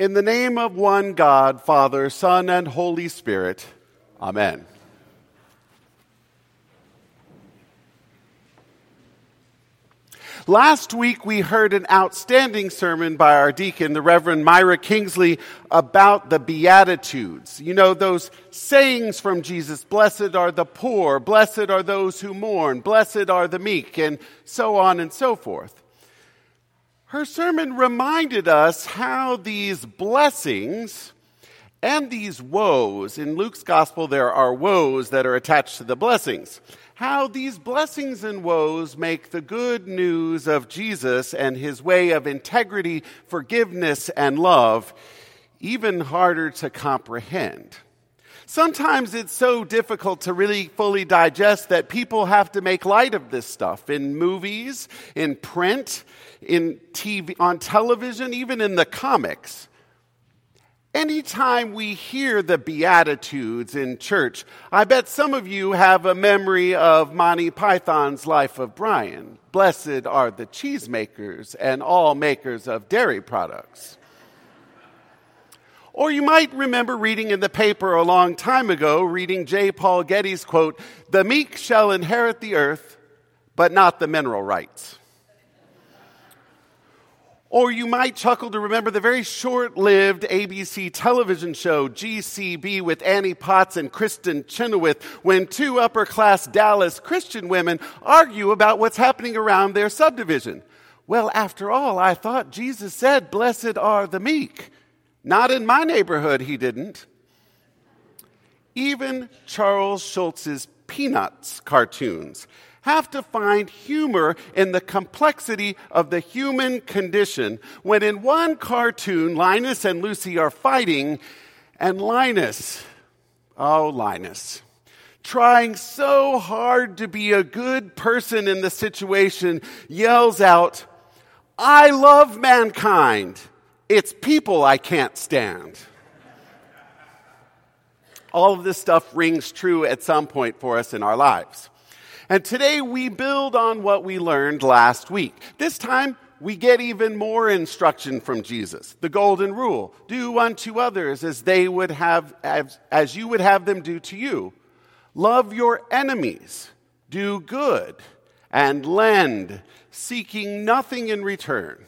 In the name of one God, Father, Son, and Holy Spirit. Amen. Last week we heard an outstanding sermon by our deacon, the Reverend Myra Kingsley, about the Beatitudes. You know, those sayings from Jesus, blessed are the poor, blessed are those who mourn, blessed are the meek, and so on and so forth. Her sermon reminded us how these blessings and these woes, in Luke's gospel there are woes that are attached to the blessings, how these blessings and woes make the good news of Jesus and his way of integrity, forgiveness, and love even harder to comprehend. Sometimes it's so difficult to really fully digest that people have to make light of this stuff in movies, in print, in TV, on television, even in the comics. Anytime we hear the Beatitudes in church, I bet some of you have a memory of Monty Python's Life of Brian. Blessed are the cheesemakers and all makers of dairy products. Or you might remember reading in the paper a long time ago, reading J. Paul Getty's quote, the meek shall inherit the earth, but not the mineral rights. Or you might chuckle to remember the very short-lived ABC television show, GCB, with Annie Potts and Kristen Chenoweth, when two upper-class Dallas Christian women argue about what's happening around their subdivision. Well, after all, I thought Jesus said, blessed are the meek. Not in my neighborhood, he didn't. Even Charles Schulz's Peanuts cartoons have to find humor in the complexity of the human condition when in one cartoon, Linus and Lucy are fighting, and Linus, trying so hard to be a good person in the situation, yells out, I love mankind. It's people I can't stand. All of this stuff rings true at some point for us in our lives. And today we build on what we learned last week. This time we get even more instruction from Jesus. The golden rule, do unto others as they would have, as you would have them do to you. Love your enemies, do good, and lend, seeking nothing in return.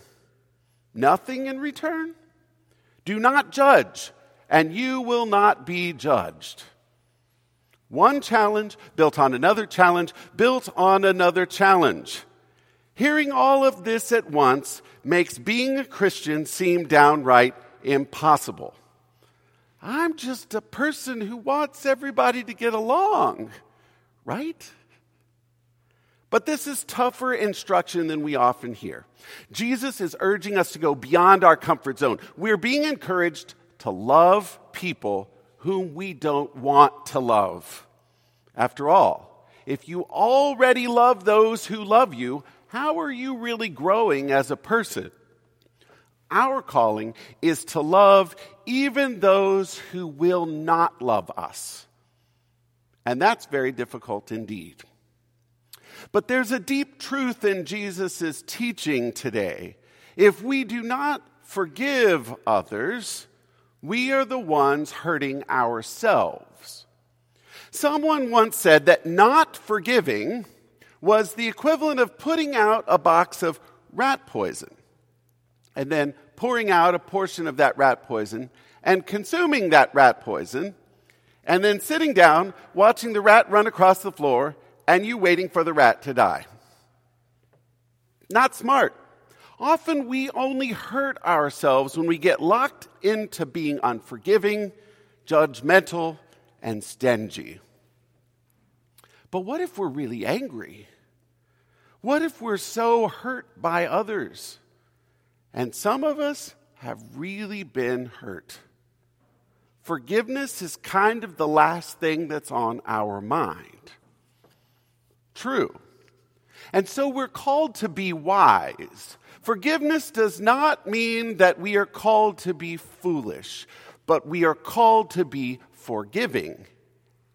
Nothing in return? Do not judge, and you will not be judged. One challenge built on another challenge, built on another challenge. Hearing all of this at once makes being a Christian seem downright impossible. I'm just a person who wants everybody to get along, right? But this is tougher instruction than we often hear. Jesus is urging us to go beyond our comfort zone. We're being encouraged to love people whom we don't want to love. After all, if you already love those who love you, how are you really growing as a person? Our calling is to love even those who will not love us. And that's very difficult indeed. But there's a deep truth in Jesus' teaching today. If we do not forgive others, we are the ones hurting ourselves. Someone once said that not forgiving was the equivalent of putting out a box of rat poison and then pouring out a portion of that rat poison and consuming that rat poison and then sitting down, watching the rat run across the floor, and you waiting for the rat to die. Not smart. Often we only hurt ourselves when we get locked into being unforgiving, judgmental, and stingy. But what if we're really angry? What if we're so hurt by others? And some of us have really been hurt. Forgiveness is kind of the last thing that's on our mind. True. And so we're called to be wise. Forgiveness does not mean that we are called to be foolish, but we are called to be forgiving,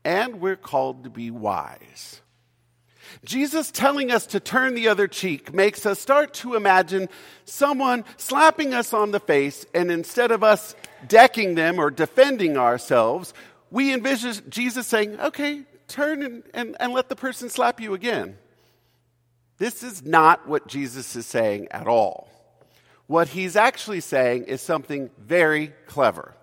and we're called to be wise. Jesus telling us to turn the other cheek makes us start to imagine someone slapping us on the face, and instead of us decking them or defending ourselves, we envision Jesus saying, okay, turn and let the person slap you again. This is not what Jesus is saying at all. What he's actually saying is something very clever.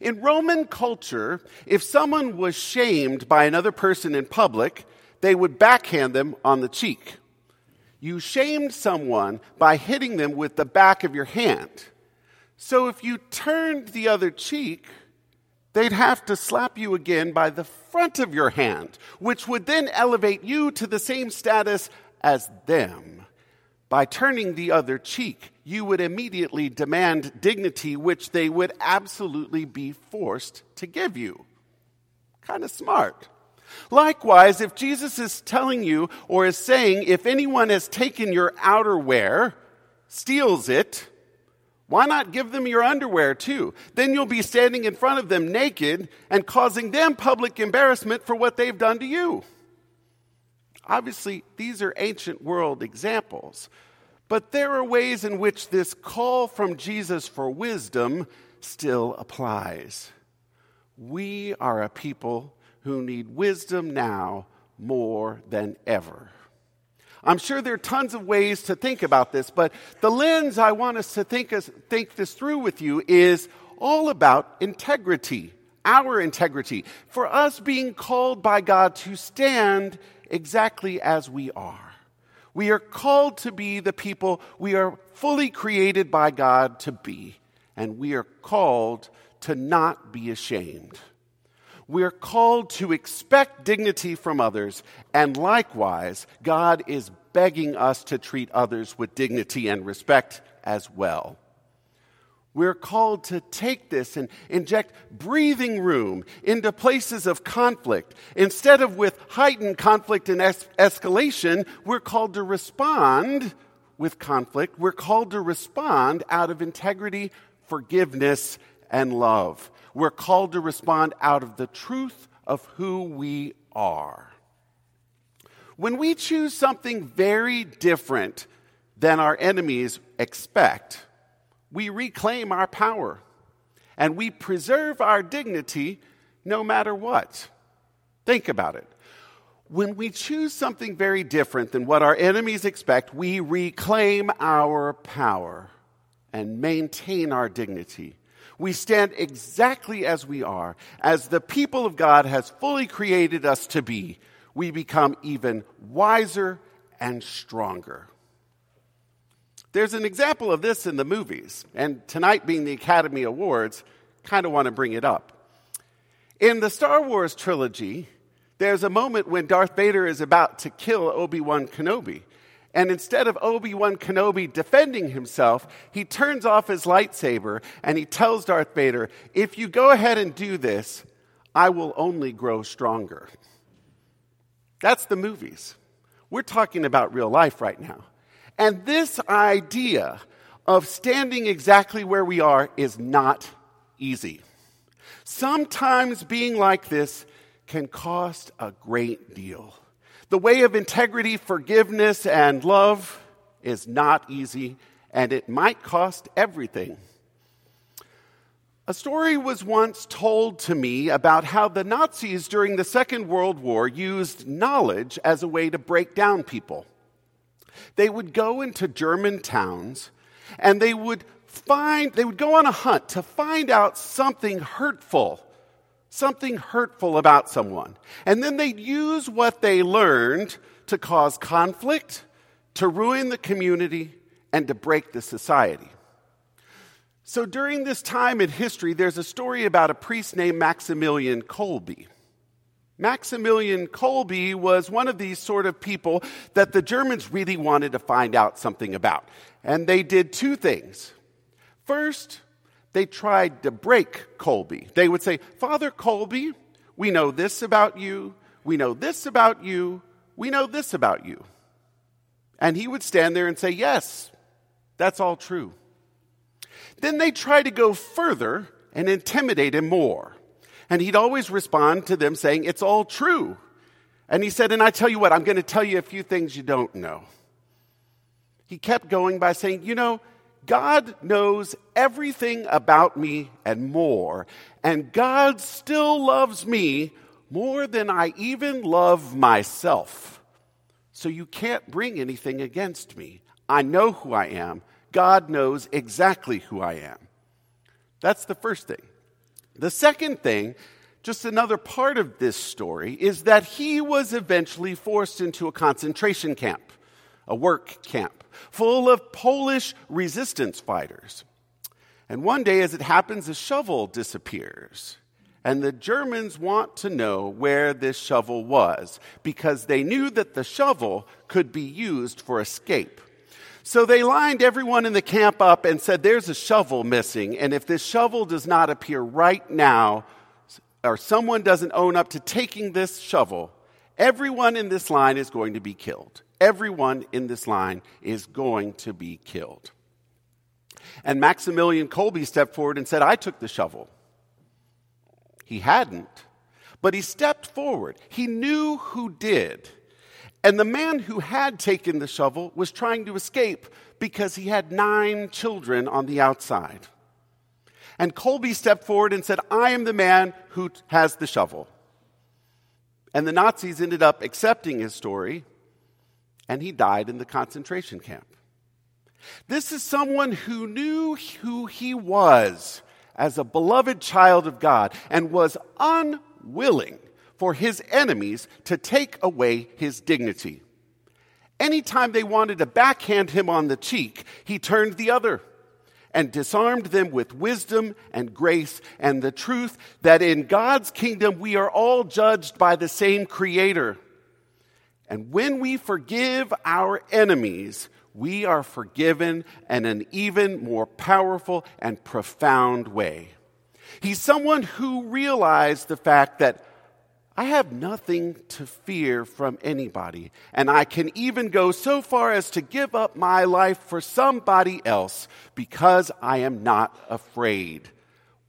In Roman culture, if someone was shamed by another person in public, they would backhand them on the cheek. You shamed someone by hitting them with the back of your hand. So if you turned the other cheek, they'd have to slap you again by the front of your hand, which would then elevate you to the same status as them. By turning the other cheek, you would immediately demand dignity, which they would absolutely be forced to give you. Kind of smart. Likewise, if Jesus is telling you or is saying, if anyone has taken your outerwear, steals it, why not give them your underwear too? Then you'll be standing in front of them naked and causing them public embarrassment for what they've done to you. Obviously, these are ancient world examples, but there are ways in which this call from Jesus for wisdom still applies. We are a people who need wisdom now more than ever. I'm sure there are tons of ways to think about this, but the lens I want us to think this through with you is all about integrity, our integrity, for us being called by God to stand exactly as we are. We are called to be the people we are fully created by God to be, and we are called to not be ashamed. We are called to expect dignity from others, and likewise, God is begging us to treat others with dignity and respect as well. We're called to take this and inject breathing room into places of conflict. Instead of with heightened conflict and escalation, we're called to respond with conflict. We're called to respond out of integrity, forgiveness, and love. We're called to respond out of the truth of who we are. When we choose something very different than our enemies expect, we reclaim our power and we preserve our dignity no matter what. Think about it. When we choose something very different than what our enemies expect, we reclaim our power and maintain our dignity. We stand exactly as we are, as the people of God has fully created us to be. We become even wiser and stronger. There's an example of this in the movies, and tonight being the Academy Awards, kind of want to bring it up. In the Star Wars trilogy, there's a moment when Darth Vader is about to kill Obi-Wan Kenobi. And instead of Obi-Wan Kenobi defending himself, he turns off his lightsaber and he tells Darth Vader, if you go ahead and do this, I will only grow stronger. That's the movies. We're talking about real life right now. And this idea of standing exactly where we are is not easy. Sometimes being like this can cost a great deal. The way of integrity, forgiveness, and love is not easy, and it might cost everything. A story was once told to me about how the Nazis during the Second World War used knowledge as a way to break down people. They would go into German towns, and they would go on a hunt to find out something hurtful about someone. And then they'd use what they learned to cause conflict, to ruin the community, and to break the society. So during this time in history, there's a story about a priest named Maximilian Kolbe. Maximilian Kolbe was one of these sort of people that the Germans really wanted to find out something about. And they did two things. First, they tried to break Kolbe. They would say, Father Kolbe, we know this about you, we know this about you, we know this about you. And he would stand there and say, yes, that's all true. Then they tried to go further and intimidate him more. And he'd always respond to them saying, it's all true. And he said, and I tell you what, I'm going to tell you a few things you don't know. He kept going by saying, you know, God knows everything about me and more, and God still loves me more than I even love myself. So you can't bring anything against me. I know who I am. God knows exactly who I am. That's the first thing. The second thing, just another part of this story, is that he was eventually forced into a concentration camp, a work camp, full of Polish resistance fighters. And one day, as it happens, a shovel disappears. And the Germans want to know where this shovel was, because they knew that the shovel could be used for escape. So they lined everyone in the camp up and said, there's a shovel missing, and if this shovel does not appear right now, or someone doesn't own up to taking this shovel, everyone in this line is going to be killed. Everyone in this line is going to be killed. And Maximilian Kolbe stepped forward and said, I took the shovel. He hadn't, but he stepped forward. He knew who did. And the man who had taken the shovel was trying to escape because he had 9 children on the outside. And Kolbe stepped forward and said, I am the man who has the shovel. And the Nazis ended up accepting his story, and he died in the concentration camp. This is someone who knew who he was as a beloved child of God and was unwilling for his enemies to take away his dignity. Anytime they wanted to backhand him on the cheek, he turned the other and disarmed them with wisdom and grace and the truth that in God's kingdom we are all judged by the same Creator. And when we forgive our enemies, we are forgiven in an even more powerful and profound way. He's someone who realized the fact that I have nothing to fear from anybody, and I can even go so far as to give up my life for somebody else because I am not afraid.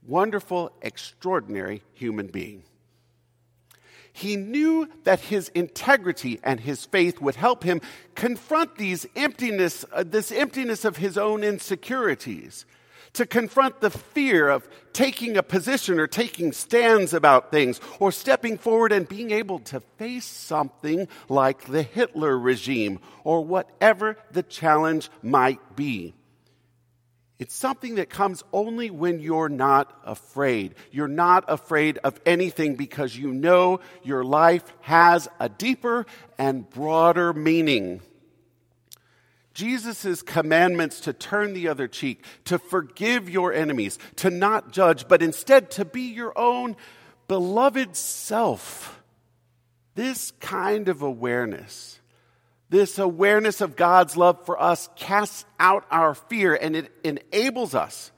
Wonderful, extraordinary human being. He knew that his integrity and his faith would help him confront this emptiness of his own insecurities, to confront the fear of taking a position or taking stands about things or stepping forward and being able to face something like the Hitler regime or whatever the challenge might be. It's something that comes only when you're not afraid. You're not afraid of anything because you know your life has a deeper and broader meaning. Jesus' commandments to turn the other cheek, to forgive your enemies, to not judge, but instead to be your own beloved self. This kind of awareness, this awareness of God's love for us casts out our fear, and it enables us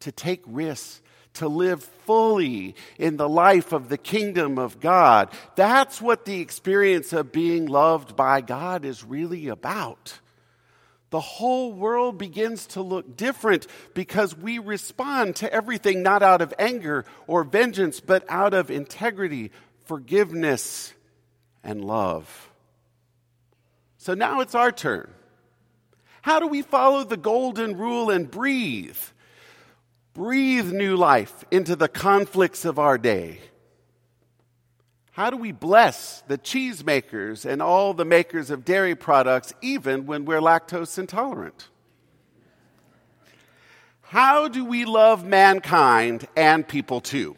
to take risks, to live fully in the life of the kingdom of God. That's what the experience of being loved by God is really about. The whole world begins to look different because we respond to everything not out of anger or vengeance, but out of integrity, forgiveness, and love. So now it's our turn. How do we follow the golden rule and breathe? Breathe new life into the conflicts of our day. How do we bless the cheese makers and all the makers of dairy products, even when we're lactose intolerant? How do we love mankind and people too?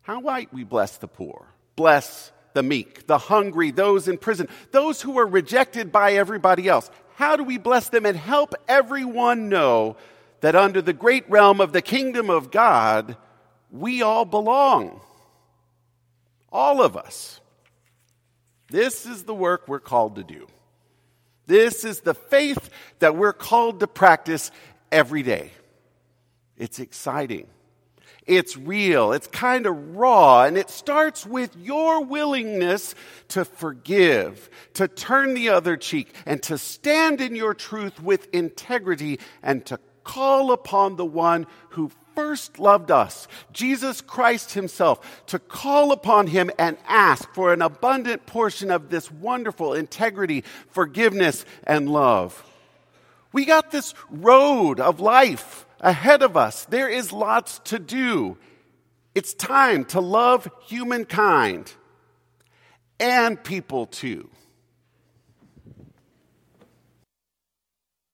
How might we bless the poor, bless the meek, the hungry, those in prison, those who are rejected by everybody else? How do we bless them and help everyone know that under the great realm of the kingdom of God, we all belong? All of us. This is the work we're called to do. This is the faith that we're called to practice every day. It's exciting. It's real, it's kind of raw, and it starts with your willingness to forgive, to turn the other cheek, and to stand in your truth with integrity, and to call upon the one who first loved us, Jesus Christ himself, to call upon him and ask for an abundant portion of this wonderful integrity, forgiveness, and love. We got this road of life ahead of us. There is lots to do. It's time to love humankind and people too.